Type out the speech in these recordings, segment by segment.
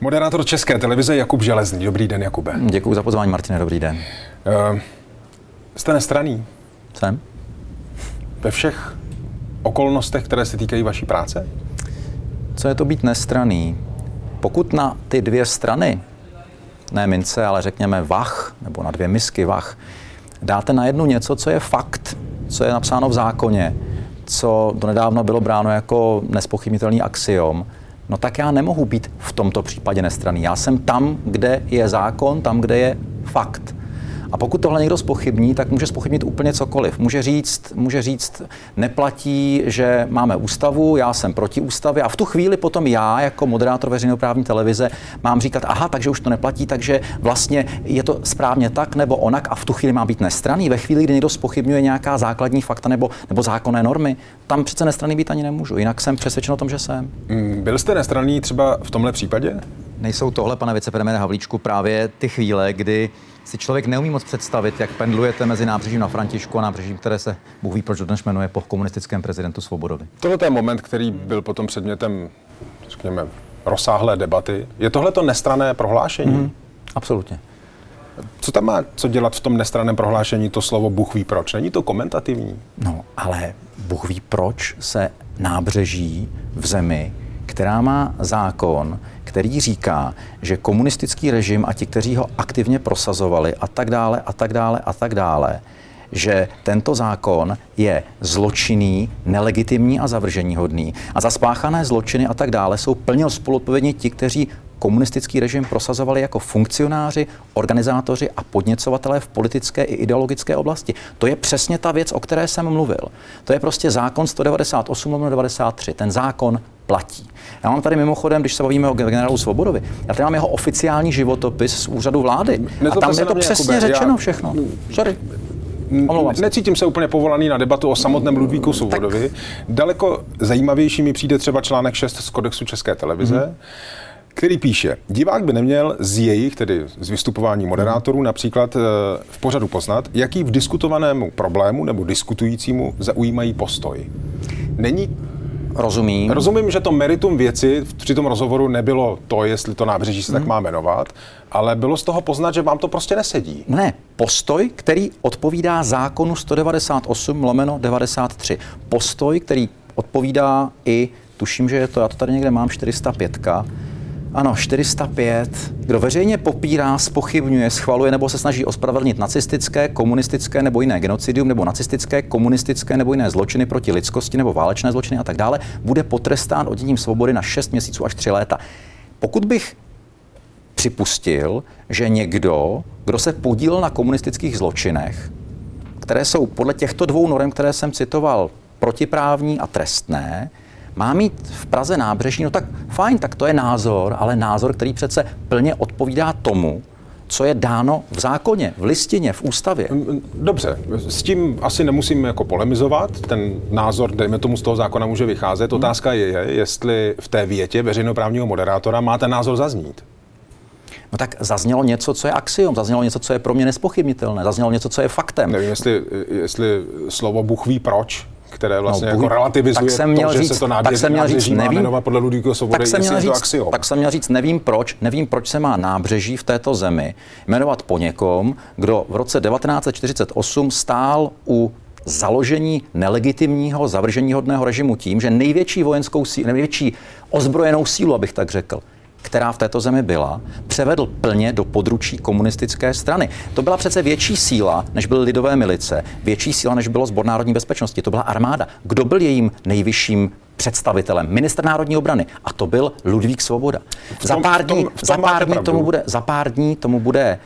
Moderátor České televize Jakub Železný. Dobrý den, Jakube. Děkuji za pozvání, Martine. Dobrý den. Jste nestranný? Jsem. Ve všech okolnostech, které se týkají vaší práce? Co je to být nestranný? Pokud na ty dvě strany, ne mince, ale řekněme vach, nebo na dvě misky vach, dáte na jednu něco, co je fakt, co je napsáno v zákoně, co donedávno bylo bráno jako nespochybnitelný axiom, no tak já nemohu být v tomto případě nestranný. Já jsem tam, kde je zákon, tam, kde je fakt. A pokud tohle někdo zpochybní, tak může zpochybnit úplně cokoliv. Může říct, neplatí, že máme ústavu, já jsem proti ústavě. A v tu chvíli potom já, jako moderátor veřejnoprávní televize, mám říkat, aha, takže už to neplatí, takže vlastně je to správně tak nebo onak. A v tu chvíli má být nestranný. Ve chvíli, kdy někdo zpochybňuje nějaká základní fakta nebo zákonné normy, tam přece nestranný být ani nemůžu. Jinak jsem přesvědčen o tom, že jsem. Byl jste nestranný třeba v tomhle případě? Nejsou tohle, pane vicepremiére Havlíčku, právě ty chvíle, kdy si člověk neumí moc představit, jak pendlujete mezi nábřežím na Františku a nábřežím, které se Bůh ví, proč dnes jmenuje po komunistickém prezidentu Svobodovi. Tohle je moment, který byl potom předmětem, řekněme, rozsáhlé debaty. Je tohle to nestranné prohlášení? Absolutně. Co tam má co dělat v tom nestranném prohlášení to slovo Bůh ví proč? Není to komentativní? No, ale Bůh ví proč se nábřeží v zemi, která má zákon, který říká, že komunistický režim a ti, kteří ho aktivně prosazovali a tak dále, že tento zákon je zločinný, nelegitimní a zavrženíhodný. A za spáchané zločiny a tak dále jsou plně spoluodpovědní ti, kteří komunistický režim prosazovali jako funkcionáři, organizátoři a podněcovatelé v politické i ideologické oblasti. To je přesně ta věc, o které jsem mluvil. To je prostě zákon 198/93. Ten zákon platí. Já mám tady mimochodem, když se bavíme o generálu Svobodovi, já tady mám jeho oficiální životopis z úřadu vlády. A tam je to přesně řečeno všechno. Sorry. Necítím se úplně povolaný na debatu o samotném Ludvíku Svobodovi. Daleko zajímavější mi přijde třeba článek 6 z kodexu České televize, který píše, divák by neměl z jejich, tedy z vystupování moderátorů, například v pořadu poznat, jaký v diskutovanému problému nebo diskutujícímu zaujímají postoj. Není... Rozumím, že to meritum věci při tom rozhovoru nebylo to, jestli to nábřeží se tak má jmenovat, ale bylo z toho poznat, že vám to prostě nesedí. Ne, postoj, který odpovídá zákonu 198/93. Postoj, který odpovídá i, tuším, že je to, já to tady někde mám, 405. Ano, 405. Kdo veřejně popírá, zpochybňuje, schvaluje nebo se snaží ospravedlnit nacistické, komunistické nebo jiné genocidium nebo nacistické, komunistické nebo jiné zločiny proti lidskosti nebo válečné zločiny a tak dále, bude potrestán odnětím svobody na 6 měsíců až 3 léta. Pokud bych připustil, že někdo, kdo se podílel na komunistických zločinech, které jsou podle těchto dvou norem, které jsem citoval, protiprávní a trestné, má mít v Praze nábřeží, no tak fajn, tak to je názor, ale názor, který přece plně odpovídá tomu, co je dáno v zákoně, v listině, v ústavě. Dobře, s tím asi nemusím jako polemizovat, ten názor, dejme tomu, z toho zákona může vycházet. Otázka je, jestli v té větě veřejnoprávního moderátora má ten názor zaznít. No tak zaznělo něco, co je axiom, zaznělo něco, co je pro mě nespochybnitelné, zaznělo něco, co je faktem. Nevím, jestli slovo Bůh ví proč, které vlastně jako relativizuje to, že se to nábřeží má jmenovat podle Ludvíka Svobody, jestli je to axiom. Tak jsem měl říct, nevím proč se má nábřeží v této zemi jmenovat po někom, kdo v roce 1948 stál u založení nelegitimního, zavrženíhodného režimu tím, že největší vojenskou sílu, největší ozbrojenou sílu, abych tak řekl, která v této zemi byla, převedl plně do područí komunistické strany. To byla přece větší síla, než byly lidové milice, větší síla, než bylo Sbor národní bezpečnosti, to byla armáda. Kdo byl jejím nejvyšším představitelem? Ministr národní obrany. A to byl Ludvík Svoboda. Za pár dní tomu bude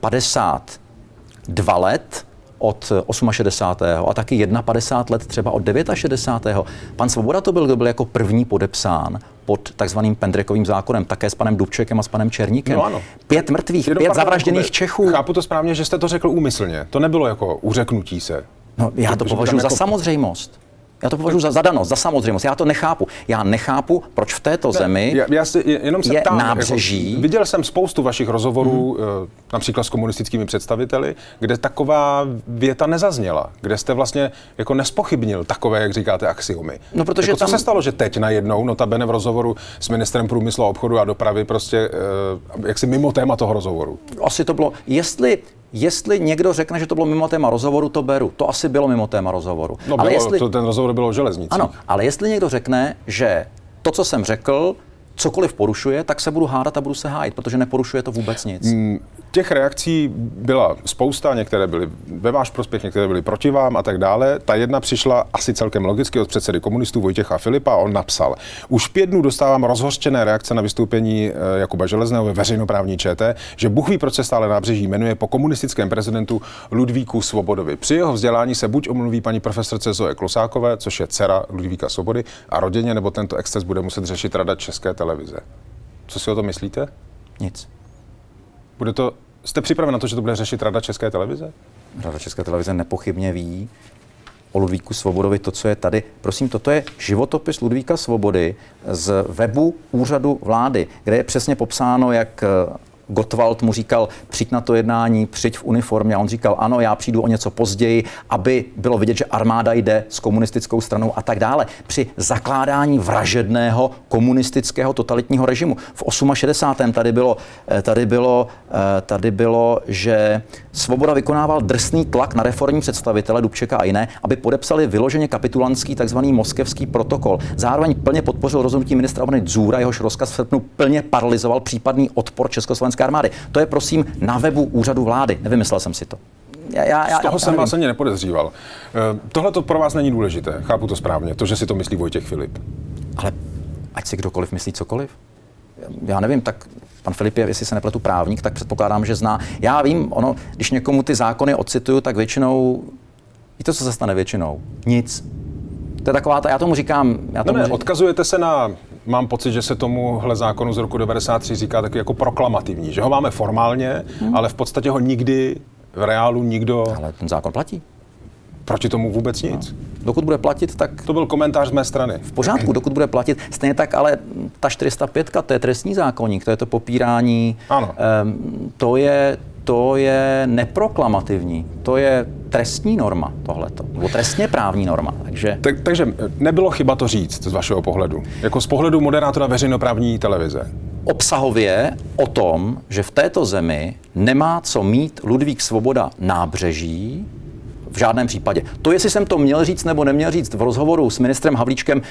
52 let od 68. a taky 51 let třeba od 69. Pan Svoboda to byl, kdo byl jako první podepsán pod takzvaným Pendrekovým zákonem, také s panem Dubčekem a s panem Černíkem. No ano. 5 mrtvých, 5 zavražděných Čechů. Chápu to správně, že jste to řekl úmyslně. To nebylo jako uřeknutí se. No, já to považuji za samozřejmost. Já to považuji za danost, za samozřejmost. Já to nechápu. Já nechápu, proč v této zemi je nábřeží. Jako, viděl jsem spoustu vašich rozhovorů, například s komunistickými představiteli, kde taková věta nezazněla, kde jste vlastně jako nespochybnil takové, jak říkáte, axiomy. No, protože jako, co tam se stalo, že teď najednou, notabene v rozhovoru s ministrem průmyslu a obchodu a dopravy, prostě jaksi mimo téma toho rozhovoru? Asi to bylo, jestli někdo řekne, že to bylo mimo téma rozhovoru, to beru. To asi bylo mimo téma rozhovoru. No, ale ten rozhovor bylo o železnici. Ano, ale jestli někdo řekne, že to, co jsem řekl, cokoliv porušuje, tak se budu hádat a budu se hájit, protože neporušuje to vůbec nic. Těch reakcí byla spousta, některé byly ve váš prospěch, některé byly proti vám a tak dále. Ta jedna přišla asi celkem logicky od předsedy komunistů Vojtěcha Filipa, on napsal: Už 5 dnů dostávám rozhořčené reakce na vystoupení Jakuba Železného ve veřejnoprávní ČT, že Bůh ví, proč se stále nábřeží jmenuje po komunistickém prezidentu Ludvíku Svobodovi. Při jeho vzdělání se buď omluví paní profesorce Zoe Klusákové, což je dcera Ludvíka Svobody, a rodině, nebo tento exces bude muset řešit Rada České televize. Co si o to myslíte? Nic. Jste připraven na to, že to bude řešit Rada České televize? Rada České televize nepochybně ví o Ludvíku Svobodovi to, co je tady. Prosím, toto je životopis Ludvíka Svobody z webu Úřadu vlády, kde je přesně popsáno, jak Gottwald mu říkal, přijď na to jednání, přijď v uniformě. A on říkal, ano, já přijdu o něco později, aby bylo vidět, že armáda jde s komunistickou stranou a tak dále. Při zakládání vražedného komunistického totalitního režimu. V 68. tady bylo, že Svoboda vykonával drsný tlak na reformní představitele Dubčeka a jiné, aby podepsali vyloženě kapitulantský tzv. Moskevský protokol. Zároveň plně podpořil rozhodnutí ministra obrany Dzúra, jehož rozkaz v srpnu plně paralyzoval případný odpor československé armády. To je prosím na webu Úřadu vlády. Nevymyslel jsem si to. Z toho jsem vás ani nepodezříval. Tohle to pro vás není důležité. Chápu to správně, to, že si to myslí Vojtěch Filip. Ale ať si kdokoliv myslí cokoliv. Já nevím, tak pan Filip je, jestli se nepletu, právník, tak předpokládám, že zná. Já vím, ono, když někomu ty zákony ocituju, tak většinou, víte, co se stane většinou? Nic. To je taková ta, já tomu říkám... Odkazujete se na... Mám pocit, že se tomuhle zákonu z roku 1993 říká taky jako proklamativní, že ho máme formálně, ale v podstatě ho nikdy v reálu nikdo... Ale ten zákon platí. Proti tomu vůbec nic. No. Dokud bude platit, tak... To byl komentář z mé strany. V pořádku, dokud bude platit. Stejně tak, ale ta 405, to je trestní zákoník, to je to popírání. Ano. To je neproklamativní, to je trestní norma tohleto, nebo trestně právní norma, takže... Takže nebylo chyba to říct z vašeho pohledu, jako z pohledu moderátora veřejnoprávní televize? Obsahově o tom, že v této zemi nemá co mít Ludvík Svoboda nábřeží, v žádném případě. To, jestli jsem to měl říct nebo neměl říct v rozhovoru s ministrem Havlíčkem,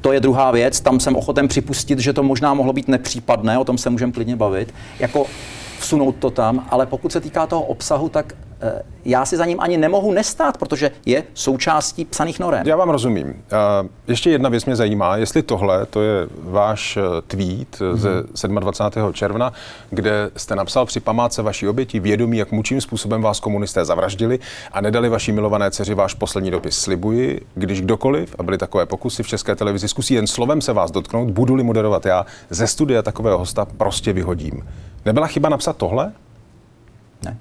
to je druhá věc, tam jsem ochoten připustit, že to možná mohlo být nepřípadné, o tom se můžeme klidně bavit, jako vsunout to tam, ale pokud se týká toho obsahu, tak já si za ním ani nemohu nestát, protože je součástí psaných norem. Já vám rozumím. Ještě jedna věc mě zajímá, jestli tohle, to je váš tweet ze 27. června, kde jste napsal: při památce vaší oběti vědomí, jak mučím způsobem vás komunisté zavraždili a nedali vaší milované dceři váš poslední dopis. Slibuji, když kdokoliv, a byly takové pokusy v České televizi, zkusí jen slovem se vás dotknout, budu-li moderovat já, ze studia takového hosta prostě vyhodím. Nebyla chyba napsat tohle? Ne.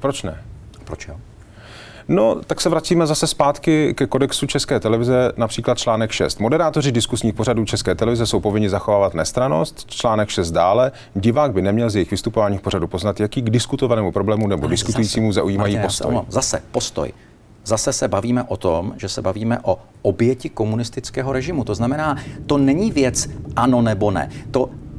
Proč ne? Proč jo? No, tak se vracíme zase zpátky ke kodexu České televize, například článek 6. Moderátoři diskusních pořadů České televize jsou povinni zachovávat nestrannost. Článek 6 dále. Divák by neměl z jejich vystupování v pořadu poznat, jaký k diskutovanému problému nebo diskutujícímu zaujímají postoj. Zase postoj. Zase se bavíme o tom, že se bavíme o oběti komunistického režimu. To znamená, to není věc ano nebo ne.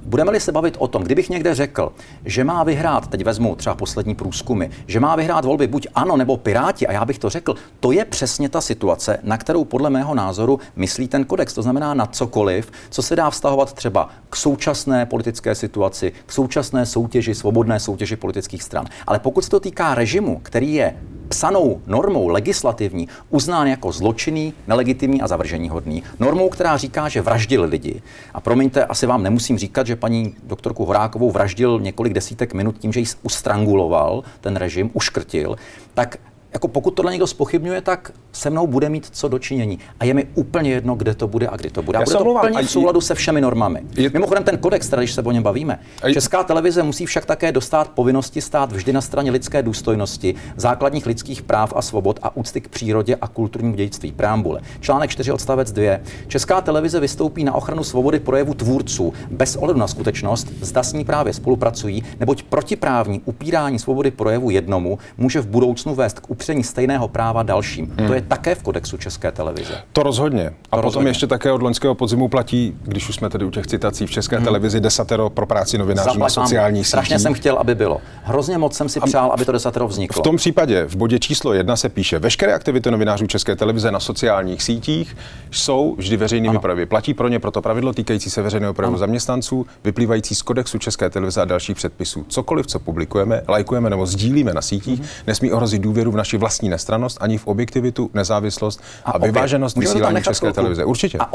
Budeme-li se bavit o tom, kdybych někde řekl, že má vyhrát, teď vezmu třeba poslední průzkumy, že má vyhrát volby buď ANO nebo Piráti, a já bych to řekl, to je přesně ta situace, na kterou podle mého názoru myslí ten kodex. To znamená na cokoliv, co se dá vztahovat třeba k současné politické situaci, k současné soutěži, svobodné soutěži politických stran. Ale pokud se to týká režimu, který je psanou normou legislativní uznán jako zločinný, nelegitimní a zavrženíhodný. Normou, která říká, že vraždili lidi. A promiňte, asi vám nemusím říkat, že paní doktorku Horákovou vraždil několik desítek minut tím, že ji ustranguloval ten režim, uškrtil. Tak jako pokud tohle někdo zpochybňuje, tak se mnou bude mít co dočinění. A je mi úplně jedno, kde to bude a kdy to bude. A bude to plně v souladu se všemi normami. Mimochodem ten kodex, teda, když se o něm bavíme. Česká televize musí však také dostát povinnosti stát vždy na straně lidské důstojnosti, základních lidských práv a svobod a úcty k přírodě a kulturnímu dědictví. Preambule. Článek 4 odstavec 2. Česká televize vystoupí na ochranu svobody projevu tvůrců bez ohledu na skutečnost, zda s ní právě spolupracují, neboť protiprávní upírání svobody projevu jednomu může v budoucnu vést k upření stejného práva dalším. To je také v kodexu České televize. To rozhodně. A potom ještě také od loňského podzimu platí, když už jsme tedy u těch citací, v České televizi 10 pro práci novinářů na sociálních sítích. Strašně jsem chtěl, aby bylo. Hrozně moc jsem si přál, aby to 10 vzniklo. V tom případě v bodě číslo 1 se píše: veškeré aktivity novinářů České televize na sociálních sítích jsou vždy veřejnými projevy. Platí pro ně proto pravidlo týkající se veřejného projevu zaměstnanců, vyplývající z kodexu České televize a dalších předpisů. Cokoliv, co publikujeme, lajkujeme nebo sdílíme na sítích, nesmí ohrozit důvěru v naši vlastní nestrannost ani v objektivitu, nezávislost a vyváženost vysílání České televize. Určitě. A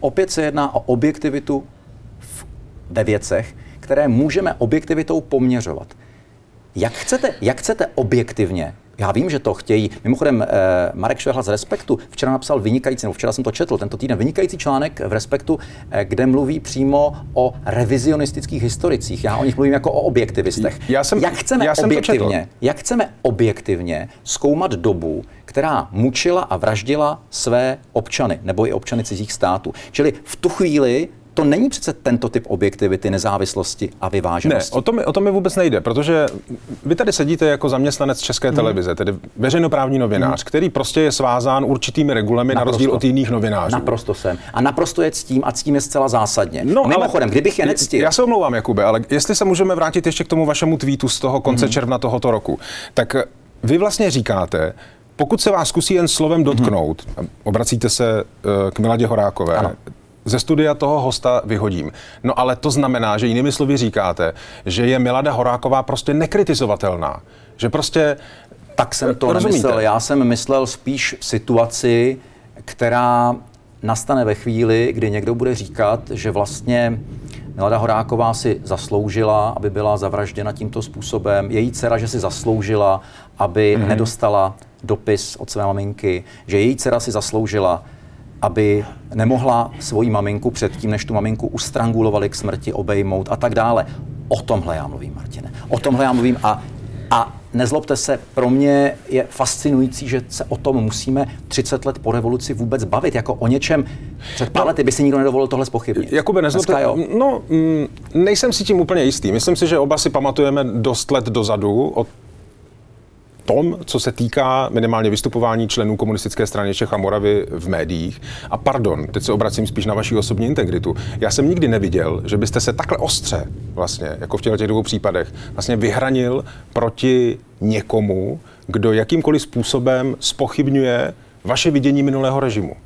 opět se jedná o objektivitu ve věcech, které můžeme objektivitou poměřovat. Jak chcete objektivně? Já vím, že to chtějí. Mimochodem, Marek Švehla z Respektu včera napsal vynikající, nebo včera jsem to četl, tento týden vynikající článek v Respektu, kde mluví přímo o revizionistických historicích. Já o nich mluvím jako o objektivistech. Jak chceme objektivně zkoumat dobu, která mučila a vraždila své občany, nebo i občany cizích států? Čili v tu chvíli to není přece tento typ objektivity, nezávislosti a vyváženosti. Ne, o to mi vůbec nejde, protože vy tady sedíte jako zaměstnanec České televize, tedy veřejnoprávní novinář, který prostě je svázán určitými regulemi na rozdíl od jiných novinářů. Naprosto jsem. A naprosto je ctím a ctím je zcela zásadně. No, mimochodem, kdybych je nectil. Já se omlouvám, Jakube, ale jestli se můžeme vrátit ještě k tomu vašemu tweetu z toho konce června tohoto roku, tak vy vlastně říkáte, pokud se vás zkusí jen slovem dotknout, obracíte se k Miladě Horákové, ze studia toho hosta vyhodím. No ale to znamená, že jinými slovy říkáte, že je Milada Horáková prostě nekritizovatelná. Že prostě... Tak jsem to nemyslel. Já jsem myslel spíš situaci, která nastane ve chvíli, kdy někdo bude říkat, že vlastně Milada Horáková si zasloužila, aby byla zavražděna tímto způsobem. Její dcera, že si zasloužila, aby nedostala dopis od své maminky. Že její dcera si zasloužila, aby nemohla svoji maminku předtím, než tu maminku ustrangulovali k smrti, obejmout a tak dále. O tomhle já mluvím, Martine. O tomhle já mluvím a nezlobte se, pro mě je fascinující, že se o tom musíme 30 let po revoluci vůbec bavit, jako o něčem. Před pár lety by si nikdo nedovolil tohle zpochybnit. Jakube, nezlobte, no, nejsem si tím úplně jistý. Myslím si, že oba si pamatujeme dost let dozadu od tom, co se týká minimálně vystupování členů Komunistické strany Čech a Moravy v médiích. A pardon, teď se obracím spíš na vaši osobní integritu. Já jsem nikdy neviděl, že byste se takhle ostře, vlastně, jako v těchto dvou případech, vlastně vyhranil proti někomu, kdo jakýmkoliv způsobem zpochybňuje vaše vidění minulého režimu.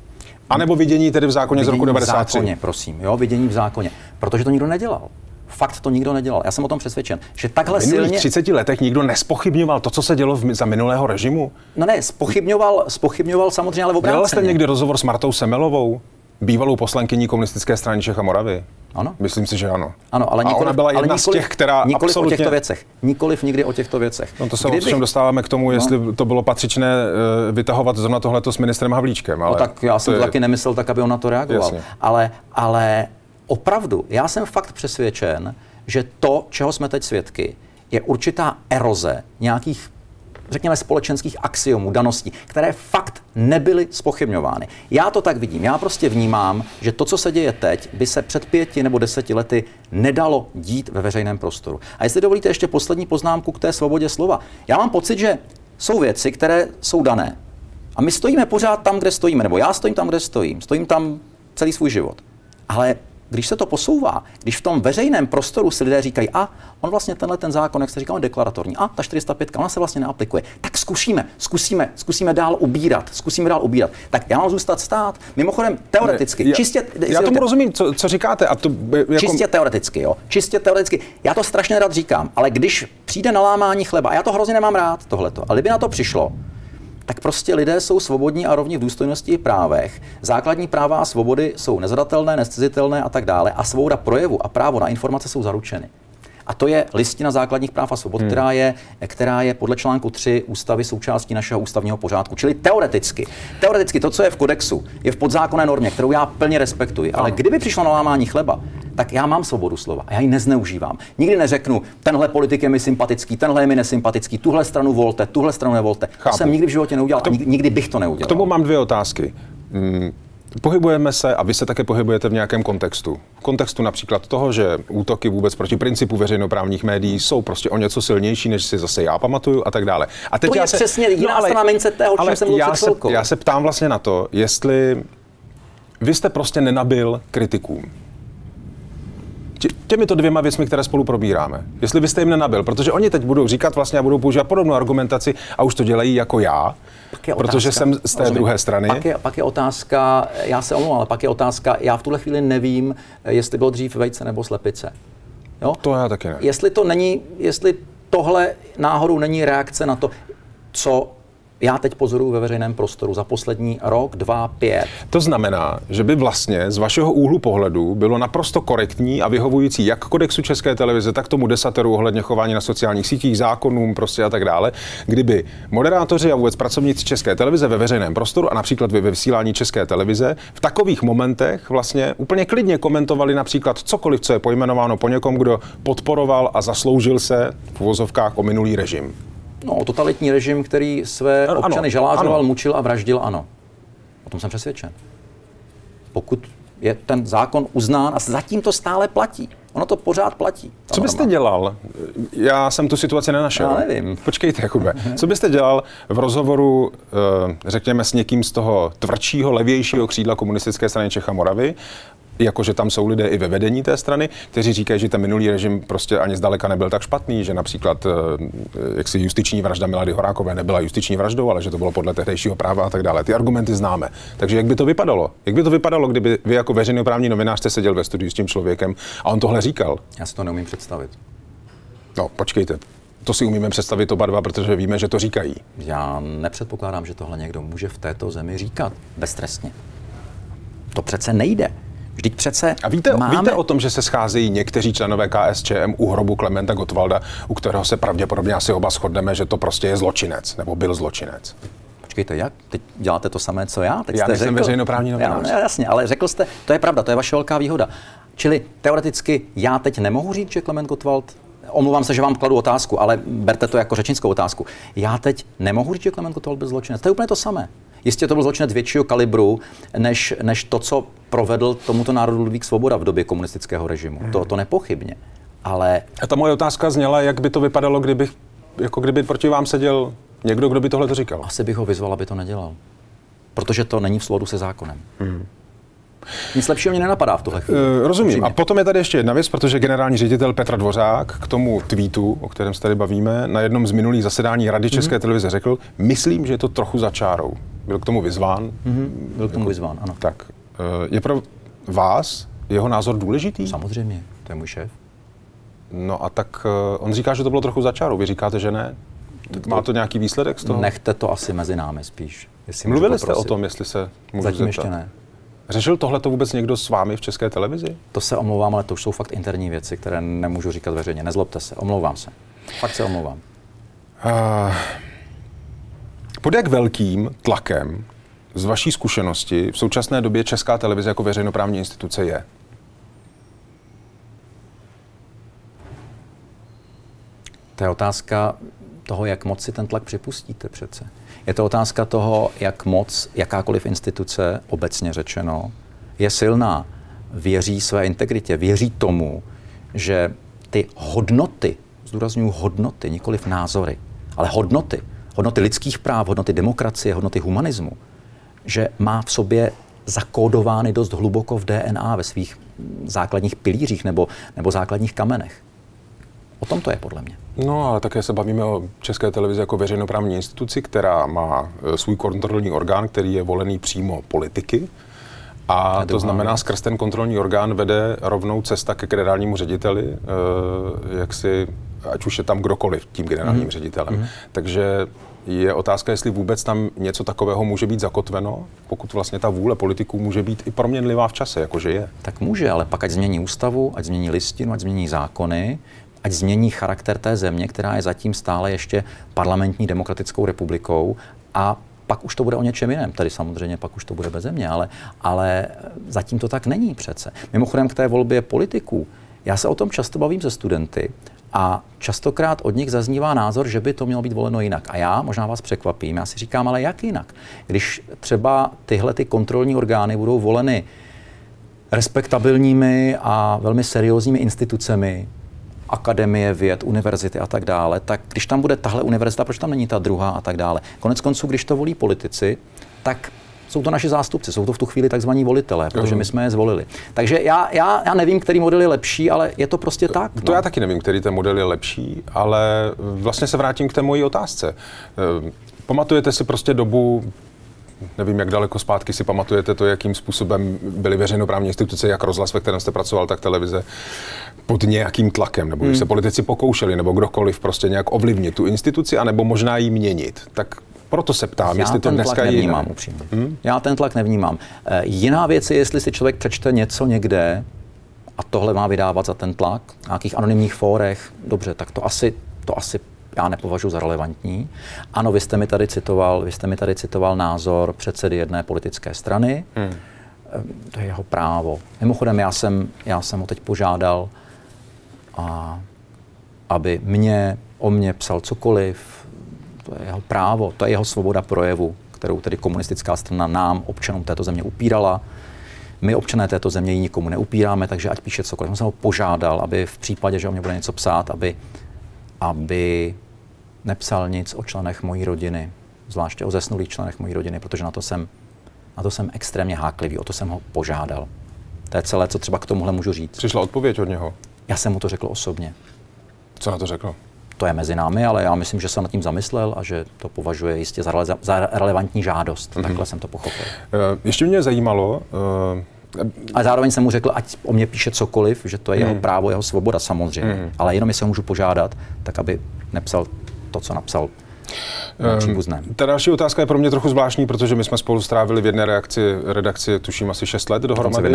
A nebo vidění tedy v zákoně vidění z roku 1993. Vidění v zákoně, prosím. Jo, vidění v zákoně. Protože to nikdo nedělal. Fakt to nikdo nedělal. Já jsem o tom přesvědčen, že takhle silně... V minulých 30 letech nikdo nespochybňoval to, co se dělo za minulého režimu? No ne, spochybňoval samozřejmě, ale obráceně. Dělal jste někdy rozhovor s Martou Semelovou, bývalou poslankyní Komunistické strany Čech a Moravy? Ano. Myslím si, že ano. Ano, ale nikoliv, ona byla jedna z těch, která absolutně... o těchto věcech. Nikoliv nikdy o těchto věcech. No to se ovšem dostáváme k tomu, jestli to bylo patřičné vytahovat zrovna tohleto s ministrem Havlíčkem. Ale no tak já jsem to taky nemyslel tak, aby on na to reagoval. Jasně. Ale opravdu, já jsem fakt přesvědčen, že to, čeho jsme teď svědky, je určitá eroze nějakých, řekněme, společenských axiomů, daností, které fakt nebyly zpochybňovány. Já to tak vidím. Já prostě vnímám, že to, co se děje teď, by se před 5 nebo 10 lety nedalo dít ve veřejném prostoru. A jestli dovolíte ještě poslední poznámku k té svobodě slova. Já mám pocit, že jsou věci, které jsou dané. A my stojíme pořád tam, kde stojíme. Nebo já stojím tam, kde stojím. Stojím tam celý svůj život. Ale když se to posouvá, když v tom veřejném prostoru si lidé říkají, a on vlastně ten zákon, jak se říká, on deklaratorní, a ta 405, ona se vlastně neaplikuje, tak zkusíme dál ubírat, tak já mám zůstat stát. Mimochodem, teoreticky, já tomu rozumím, co říkáte. A to, jako... Čistě teoreticky. Já to strašně rád říkám, ale když přijde na lámání chleba, a já to hrozně nemám rád, tohleto, ale kdyby na to přišlo, tak prostě lidé jsou svobodní a rovní v důstojnosti i právech. Základní práva a svobody jsou nezadatelné, nezcizitelné a tak dále. A svoboda projevu a právo na informace jsou zaručeny. A to je listina základních práv a svobod, která je podle článku 3 ústavy součástí našeho ústavního pořádku. Čili teoreticky to, co je v kodexu, je v podzákonné normě, kterou já plně respektuji. Ale kdyby přišlo na lámání chleba, tak já mám svobodu slova a já ji nezneužívám. Nikdy neřeknu, tenhle politik je mi sympatický, tenhle je mi nesympatický, tuhle stranu volte, tuhle stranu nevolte. To jsem nikdy v životě neudělal, nikdy bych to neudělal. K tomu mám dvě otázky. Pohybujeme se, a vy se také pohybujete v nějakém kontextu. V kontextu například toho, že útoky vůbec proti principu veřejnoprávních médií jsou prostě o něco silnější, než si zase já pamatuju a tak dále. A teď to já je se, přesně jiná strana mince tého, o čem jsem mluvil před chvilkou. Já se ptám vlastně na to, jestli vy jste prostě nenabil kritikům. Těmito dvěma věcmi, které spolu probíráme. Jestli byste jim nenabil, protože oni teď budou říkat vlastně a budou používat podobnou argumentaci a už to dělají jako já, protože jsem z té druhé strany. Pak je otázka, já se omlouvám, ale pak je otázka, já v tuhle chvíli nevím, jestli bylo dřív vejce nebo slepice. Jo? To já taky ne. Jestli tohle náhodou není reakce na to, co já teď pozoruju ve veřejném prostoru za poslední rok, dva, pět. To znamená, že by vlastně z vašeho úhlu pohledu bylo naprosto korektní a vyhovující jak kodexu České televize, tak tomu desateru ohledně chování na sociálních sítích, zákonům prostě a tak dále, kdyby moderátoři a vůbec pracovníci České televize ve veřejném prostoru a například ve vysílání České televize v takových momentech vlastně úplně klidně komentovali například cokoliv, co je pojmenováno po někom, kdo podporoval a zasloužil se v uvozovkách o minulý režim. No, totalitní režim, který své občany žalářoval, mučil a vraždil, ano. O tom jsem přesvědčen. Pokud je ten zákon uznán, a zatím to stále platí. Ono to pořád platí. Co byste dělal? Já jsem tu situaci nenašel. Já nevím. Počkejte, Jakube. Co byste dělal v rozhovoru, řekněme, s někým z toho tvrdšího, levějšího křídla Komunistické strany Čech a Moravy? Jakože tam jsou lidé i ve vedení té strany, kteří říkají, že ten minulý režim prostě ani zdaleka nebyl tak špatný, že například jaksi justiční vražda Milady Horákové nebyla justiční vraždou, ale že to bylo podle tehdejšího práva a tak dále. Ty argumenty známe. Takže jak by to vypadalo? Jak by to vypadalo, kdyby vy jako veřejnoprávní novinář jste seděl ve studiu s tím člověkem a on tohle říkal? Já si to neumím představit. No, počkejte. To si umíme představit oba dva, protože víme, že to říkají. Já nepředpokládám, že tohle někdo může v této zemi říkat beztrestně. To přece nejde. Vždyť přece a víte o tom, že se scházejí někteří členové KSČM u hrobu Klementa Gottwalda, u kterého se pravděpodobně asi oba shodneme, že to prostě je zločinec, nebo byl zločinec. Počkejte, jak? Teď děláte to samé, co já? Teď já jste nejsem veřejnoprávní novinář. Jasně, ale řekl jste, to je pravda, to je vaše velká výhoda. Čili teoreticky já teď nemohu říct, že Klement Gottwald, omlouvám se, že vám kladu otázku, ale berte to jako řečnickou otázku. Já teď nemohu říct, že Klement Gottwald byl zločinec. To je úplně to samé. Jistě to byl zločinec většího kalibru, než to, co provedl tomuto národu Ludvík Svoboda v době komunistického režimu. To nepochybně, ale... A ta moje otázka zněla, jak by to vypadalo, kdyby proti vám seděl někdo, kdo by tohle to říkal. Asi bych ho vyzval, aby to nedělal. Protože to není v souladu se zákonem. Nic lepšího mě nenapadá v tuhle chvíli. Rozumím. A potom je tady ještě jedna věc, protože generální ředitel Petr Dvořák k tomu tweetu, o kterém se tady bavíme, na jednom z minulých zasedání Rady České televize řekl, myslím, že je to trochu za čárou. Byl k tomu vyzván. Byl k tomu vyzván, ano. Tak. Je pro vás jeho názor důležitý? Samozřejmě, to je můj šéf. No a tak on říká, že to bylo trochu za čárou. Vy říkáte, že ne? Má to nějaký výsledek z toho? Nechte to asi mezi námi spíš. Mluvili jste o tom, jestli se můžu zeptat? Zatím ještě ne. Řešil tohle to vůbec někdo s vámi v České televizi? To se omlouvám, ale to už jsou fakt interní věci, které nemůžu říkat veřejně. Nezlobte se, omlouvám se. Fakt se omlouvám. Pod jak velkým tlakem z vaší zkušenosti v současné době Česká televize jako veřejnoprávní instituce je? To je otázka toho, jak moc si ten tlak připustíte přece. Je to otázka toho, jak moc jakákoliv instituce, obecně řečeno, je silná, věří své integritě, věří tomu, že ty hodnoty, zdůrazňuji hodnoty, nikoliv názory, ale hodnoty lidských práv, hodnoty demokracie, hodnoty humanismu, že má v sobě zakódovány dost hluboko v DNA, ve svých základních pilířích nebo základních kamenech. O tom to je podle mě. No, ale také se bavíme o České televizi jako veřejnoprávní instituci, která má svůj kontrolní orgán, který je volený přímo politiky. A to znamená, skrz ten kontrolní orgán vede rovnou cesta ke generálnímu řediteli, ať už je tam kdokoliv tím generálním ředitelem. Takže je otázka, jestli vůbec tam něco takového může být zakotveno, pokud vlastně ta vůle politiků může být i proměnlivá v čase, jakože je. Tak může, ale pak ať změní ústavu, ať změní listinu, ať změní zákony. ať změní charakter té země, která je zatím stále ještě parlamentní demokratickou republikou, a pak už to bude o něčem jiném. Tady samozřejmě pak už to bude bez země, ale zatím to tak není přece. Mimochodem k té volbě politiků. Já se o tom často bavím se studenty a častokrát od nich zaznívá názor, že by to mělo být voleno jinak. A já, možná vás překvapím, já si říkám, ale jak jinak? Když třeba tyhle ty kontrolní orgány budou voleny respektabilními a velmi seriózními institucemi, akademie věd, univerzity a tak dále, tak když tam bude tahle univerzita, proč tam není ta druhá a tak dále. Konec konců, když to volí politici, tak jsou to naši zástupci, jsou to v tu chvíli takzvaní volitelé, protože my jsme je zvolili. Takže já nevím, který model je lepší, ale je to prostě tak. To já taky nevím, který ten model je lepší, ale vlastně se vrátím k té mojí otázce. Pamatujete si prostě dobu, nevím, jak daleko zpátky si pamatujete to, jakým způsobem byly veřejnoprávní instituce, jak rozhlas, ve kterém jste pracoval, tak televize, pod nějakým tlakem, nebo když se politici pokoušeli, nebo kdokoliv prostě nějak ovlivnit tu instituci, anebo možná ji měnit. Tak proto se ptám, jestli to dneska je jiné. Já ten tlak nevnímám. Jiná věc je, jestli si člověk přečte něco někde a tohle má vydávat za ten tlak, na nějakých anonymních fórech, dobře, tak to asi já nepovažuji za relevantní. Ano, vy jste mi tady citoval názor předsedy jedné politické strany. To je jeho právo. Mimochodem, já jsem ho teď požádal, aby o mě psal cokoliv. To je jeho právo, to je jeho svoboda projevu, kterou tedy komunistická strana nám, občanům této země, upírala. My, občané této země, ji nikomu neupíráme, takže ať píše cokoliv. Já jsem ho požádal, aby v případě, že o mě bude něco psát, aby nepsal nic o členech mojí rodiny, zvláště o zesnulých členech mojí rodiny, protože na to jsem extrémně háklivý, o to jsem ho požádal. To je celé, co třeba k tomuhle můžu říct. Přišla odpověď od něho? Já jsem mu to řekl osobně. Co na to řekl? To je mezi námi, ale já myslím, že se nad tím zamyslel a že to považuje jistě za relevantní žádost. Takhle jsem to pochopil. Ještě mě zajímalo... A zároveň jsem mu řekl, ať o mě píše cokoliv, že to je jeho právo, jeho svoboda samozřejmě. Ale jenom jestli ho můžu požádat, tak aby nepsal to, co napsal. Ta další otázka je pro mě trochu zvláštní, protože my jsme spolu strávili v jedné redakci tuším asi 6 let dohromady.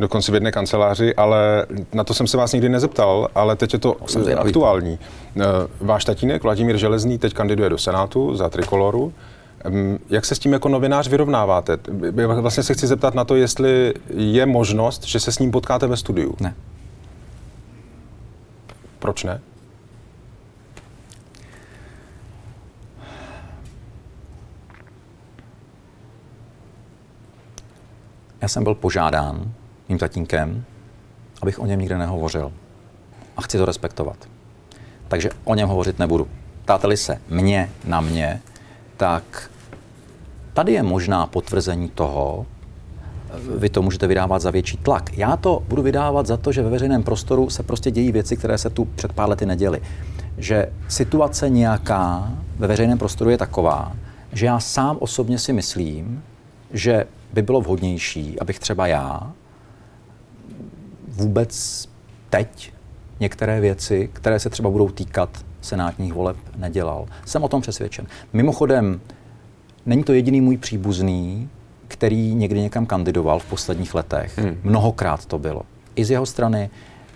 Dokonce v jedné kanceláři. Ale na to jsem se vás nikdy nezeptal, ale teď je to aktuální. Váš tatínek Vladimír Železný teď kandiduje do Senátu za Trikoloru. Jak se s tím jako novinář vyrovnáváte? Vlastně se chci zeptat na to, jestli je možnost, že se s ním potkáte ve studiu. Ne. Proč ne? Já jsem byl požádán mým tatínkem, abych o něm nikde nehovořil. A chci to respektovat. Takže o něm hovořit nebudu. Ptáte-li se mě na mě, tak tady je možná potvrzení toho, vy to můžete vydávat za větší tlak. Já to budu vydávat za to, že ve veřejném prostoru se prostě dějí věci, které se tu před pár lety neděly. Že situace nějaká ve veřejném prostoru je taková, že já sám osobně si myslím, že by bylo vhodnější, abych třeba já vůbec teď některé věci, které se třeba budou týkat senátních voleb, nedělal. Jsem o tom přesvědčen. Mimochodem, není to jediný můj příbuzný, který někdy někam kandidoval v posledních letech. Mnohokrát to bylo. I z jeho strany,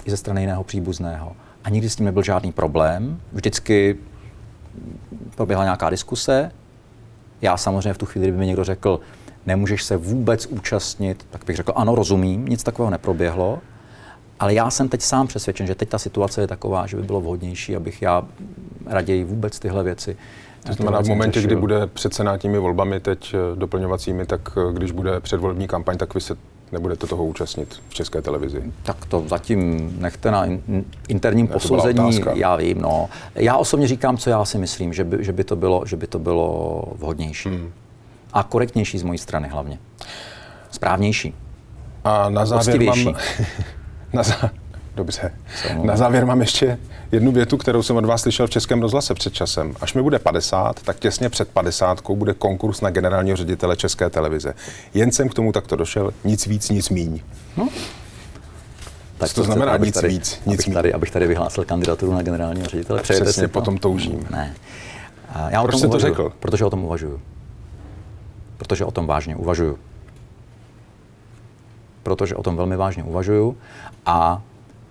i ze strany jiného příbuzného. A nikdy s tím nebyl žádný problém. Vždycky proběhla nějaká diskuse. Já samozřejmě v tu chvíli, kdyby mi někdo řekl, nemůžeš se vůbec účastnit, tak bych řekl, ano, rozumím, nic takového neproběhlo. Ale já jsem teď sám přesvědčen, že teď ta situace je taková, že by bylo vhodnější, abych já raději vůbec tyhle věci... To znamená, v momentě, kdy bude před senátními volbami teď doplňovacími, tak když bude předvolební kampaň, tak vy se nebudete toho účastnit v České televizi. Tak to zatím nechte na interním posouzení. Já vím, no. Já osobně říkám, co já si myslím, že by to bylo vhodnější. A korektnější z mojí strany hlavně. Správnější. A na závěr mám... Dobře. Na závěr mám ještě jednu větu, kterou jsem od vás slyšel v Českém rozhlase před časem. Až mi bude 50, tak těsně před 50 bude konkurs na generálního ředitele České televize. Jen jsem k tomu takto došel, nic víc, nic míň. No. Tak to znamená nic víc, nic míň. Abych tady vyhlásil kandidaturu na generálního ředitele. Přesně, potom toužím. Ne. Já proč jste to řekl? Protože o tom uvažuju. Protože o tom vážně uvažuju. Protože o tom velmi vážně uvažuju a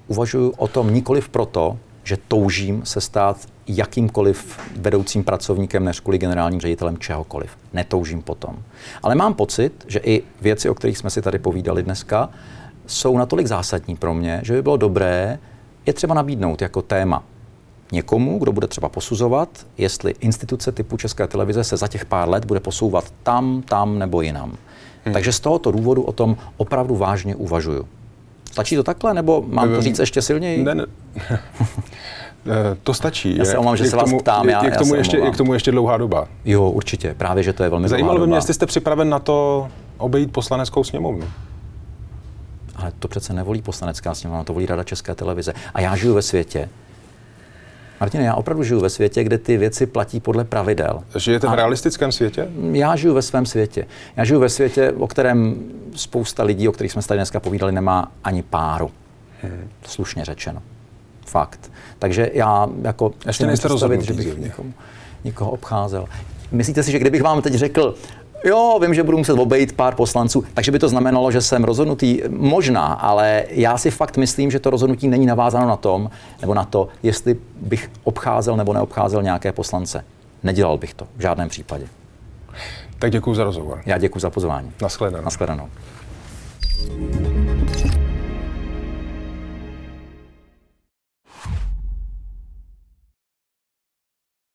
uvažuju o tom nikoliv proto, že toužím se stát jakýmkoliv vedoucím pracovníkem, než kvůli generálním ředitelem čehokoliv. Netoužím potom. Ale mám pocit, že i věci, o kterých jsme si tady povídali dneska, jsou natolik zásadní pro mě, že by bylo dobré je třeba nabídnout jako téma někomu, kdo bude třeba posuzovat, jestli instituce typu České televize se za těch pár let bude posouvat tam nebo jinam. Takže z tohoto důvodu o tom opravdu vážně uvažuju. Stačí to takhle, nebo mám to říct ještě silněji? Ne. To stačí. Já se omám, že se vás ptám. Je k tomu ještě dlouhá doba. Jo, určitě. Právě, že to je velmi zajímalo by mě, jestli jste připraven na to obejít Poslaneckou sněmovnu. Ale to přece nevolí Poslanecká sněmovna, to volí Rada České televize. A já žiju ve světě. Martine, já opravdu žiju ve světě, kde ty věci platí podle pravidel. Žijete v realistickém světě? Já žiju ve svém světě. Já žiju ve světě, o kterém spousta lidí, o kterých jsme tady dneska povídali, nemá ani páru. Slušně řečeno. Fakt. Takže já jako... Ještě nejste rozhodnutí, že bych někoho obcházel. Myslíte si, že kdybych vám teď řekl, jo, vím, že budu muset obejít pár poslanců, takže by to znamenalo, že jsem rozhodnutý? Možná, ale já si fakt myslím, že to rozhodnutí není navázáno na tom, nebo na to, jestli bych obcházel nebo neobcházel nějaké poslance. Nedělal bych to v žádném případě. Tak děkuji za rozhovor. Já děkuji za pozvání. Nashledanou.